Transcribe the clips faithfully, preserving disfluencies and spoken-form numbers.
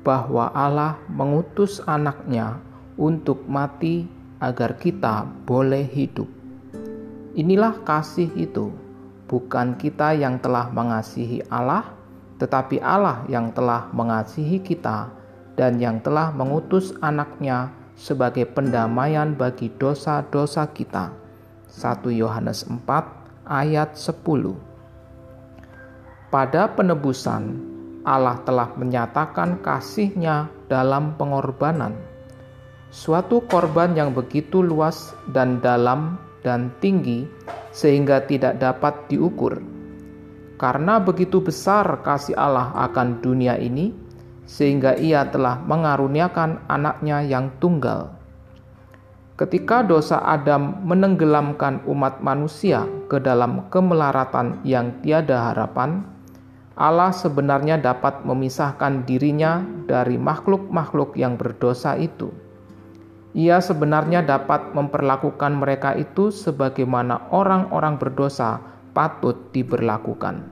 bahwa Allah mengutus anaknya untuk mati agar kita boleh hidup. Inilah kasih itu, bukan kita yang telah mengasihi Allah, tetapi Allah yang telah mengasihi kita dan yang telah mengutus anaknya sebagai pendamaian bagi dosa-dosa kita. satu Yohanes empat ayat sepuluh. Pada penebusan, Allah telah menyatakan kasih-Nya dalam pengorbanan. Suatu korban yang begitu luas dan dalam dan tinggi sehingga tidak dapat diukur. Karena begitu besar kasih Allah akan dunia ini, sehingga Ia telah mengaruniakan anak-Nya yang tunggal. Ketika dosa Adam menenggelamkan umat manusia ke dalam kemelaratan yang tiada harapan, Allah sebenarnya dapat memisahkan diri-Nya dari makhluk-makhluk yang berdosa itu. Ia sebenarnya dapat memperlakukan mereka itu sebagaimana orang-orang berdosa patut diberlakukan.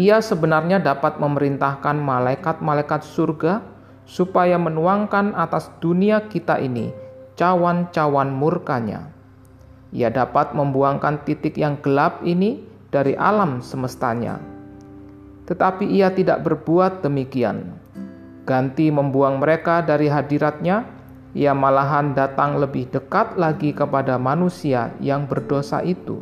Ia sebenarnya dapat memerintahkan malaikat-malaikat surga supaya menuangkan atas dunia kita ini cawan-cawan murka-Nya. Ia dapat membuangkan titik yang gelap ini dari alam semestanya. Tetapi Ia tidak berbuat demikian. Ganti membuang mereka dari hadirat-Nya, Ia malahan datang lebih dekat lagi kepada manusia yang berdosa itu.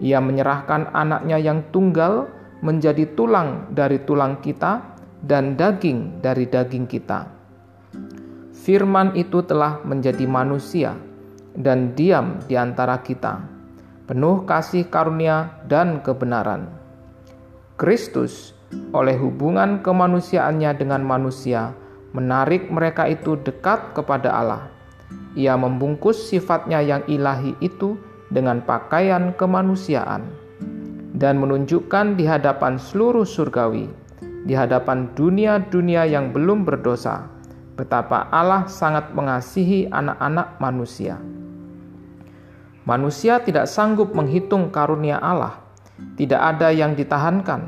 Ia menyerahkan anak-Nya yang tunggal menjadi tulang dari tulang kita dan daging dari daging kita. Firman itu telah menjadi manusia dan diam di antara kita, penuh kasih karunia dan kebenaran. Kristus, oleh hubungan kemanusiaan-Nya dengan manusia, menarik mereka itu dekat kepada Allah. Ia membungkus sifat-Nya yang ilahi itu dengan pakaian kemanusiaan dan menunjukkan di hadapan seluruh surgawi, di hadapan dunia-dunia yang belum berdosa, betapa Allah sangat mengasihi anak-anak manusia. Manusia tidak sanggup menghitung karunia Allah. Tidak ada yang ditahankan.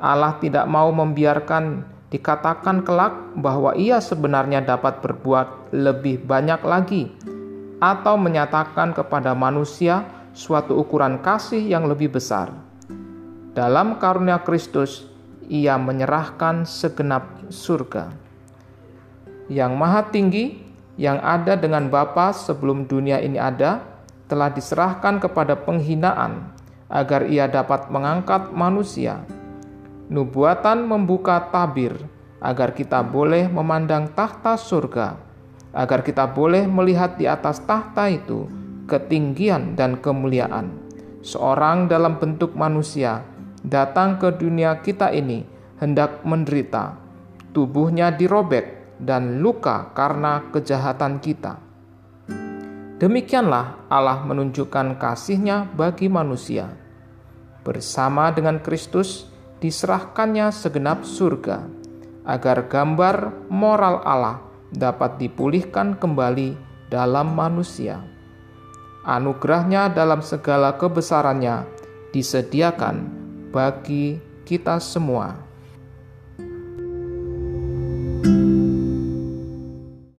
Allah tidak mau membiarkan dikatakan kelak bahwa Ia sebenarnya dapat berbuat lebih banyak lagi, atau menyatakan kepada manusia suatu ukuran kasih yang lebih besar. Dalam karunia Kristus, Ia menyerahkan segenap surga. Yang Maha Tinggi, yang ada dengan Bapa sebelum dunia ini ada, telah diserahkan kepada penghinaan, agar Ia dapat mengangkat manusia. Nubuatan membuka tabir, agar kita boleh memandang tahta surga, agar kita boleh melihat di atas tahta itu ketinggian dan kemuliaan. Seorang dalam bentuk manusia datang ke dunia kita ini hendak menderita, tubuh-Nya dirobek dan luka karena kejahatan kita. Demikianlah Allah menunjukkan kasih-Nya bagi manusia. Bersama dengan Kristus diserahkannya segenap surga, agar gambar moral Allah dapat dipulihkan kembali dalam manusia. Anugerah-Nya dalam segala kebesaran-Nya disediakan bagi kita semua.